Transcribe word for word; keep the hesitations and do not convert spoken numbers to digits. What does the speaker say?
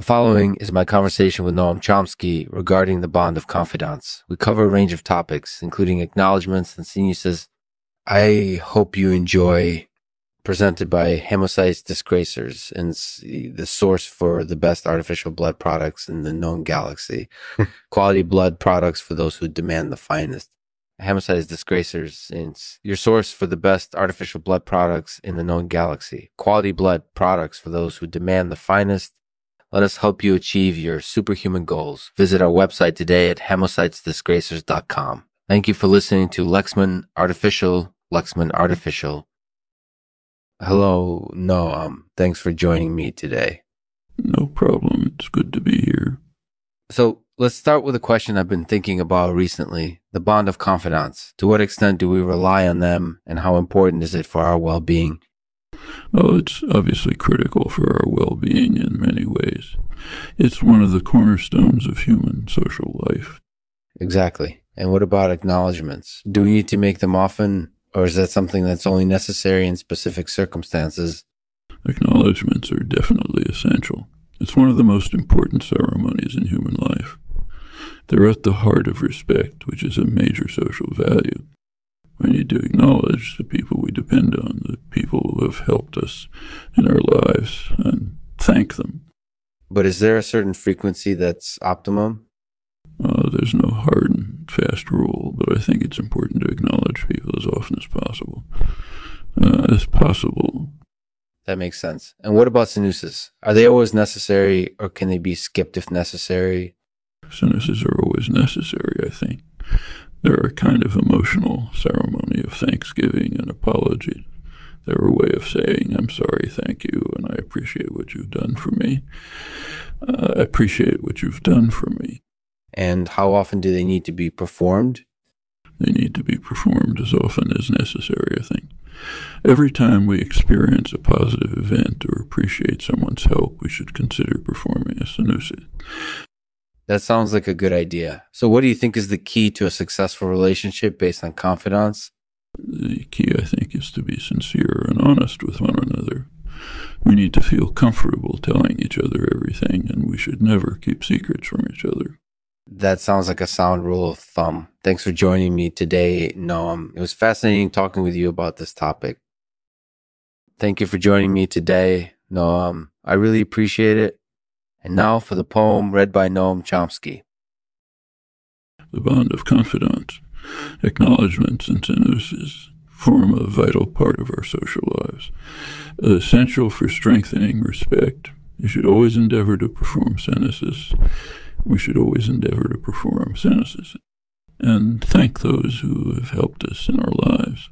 The following is my conversation with Noam Chomsky regarding the bond of confidants. We cover a range of topics, including acknowledgments and senusis. I hope you enjoy. Presented by Hemocytes Disgracers, and the source for the best artificial blood products in the known galaxy. Quality blood products for those who demand the finest. Hemocytes Disgracers, and your source for the best artificial blood products in the known galaxy. Quality blood products for those who demand the finest. Let us help you achieve your superhuman goals. Visit our website today at hemocytes disgracers dot com. Thank you for listening to Lexman Artificial, Lexman Artificial. Hello, Noam. Thanks for joining me today. No problem. It's good to be here. So let's start with a question I've been thinking about recently, the bond of confidants. To what extent do we rely on them, and how important is it for our well-being? Oh, it's obviously critical for our well-being in many ways. It's one of the cornerstones of human social life. Exactly. And what about acknowledgments? Do we need to make them often, or is that something that's only necessary in specific circumstances? Acknowledgments are definitely essential. It's one of the most important ceremonies in human life. They're at the heart of respect, which is a major social value. We need to acknowledge the people we depend on, the people who have helped us in our lives, and thank them. But is there a certain frequency that's optimum? Uh, there's no hard and fast rule, but I think it's important to acknowledge people as often as possible. Uh, as possible. That makes sense. And what about senusis? Are they always necessary, or can they be skipped if necessary? Senusis are always necessary, I think. They're a kind of emotional ceremony of thanksgiving and apology. They're a way of saying, I'm sorry, thank you, and I appreciate what you've done for me. Uh, I appreciate what you've done for me. And how often do they need to be performed? They need to be performed as often as necessary, I think. Every time we experience a positive event or appreciate someone's help, we should consider performing a senusis. That sounds like a good idea. So what do you think is the key to a successful relationship based on confidants? The key, I think, is to be sincere and honest with one another. We need to feel comfortable telling each other everything, and we should never keep secrets from each other. That sounds like a sound rule of thumb. Thanks for joining me today, Noam. It was fascinating talking with you about this topic. Thank you for joining me today, Noam. I really appreciate it. And now for the poem read by Noam Chomsky. The bond of confidants, acknowledgments, and senusis form a vital part of our social lives, essential for strengthening respect. You should always endeavor to perform senusis. We should always endeavor to perform senusis and thank those who have helped us in our lives.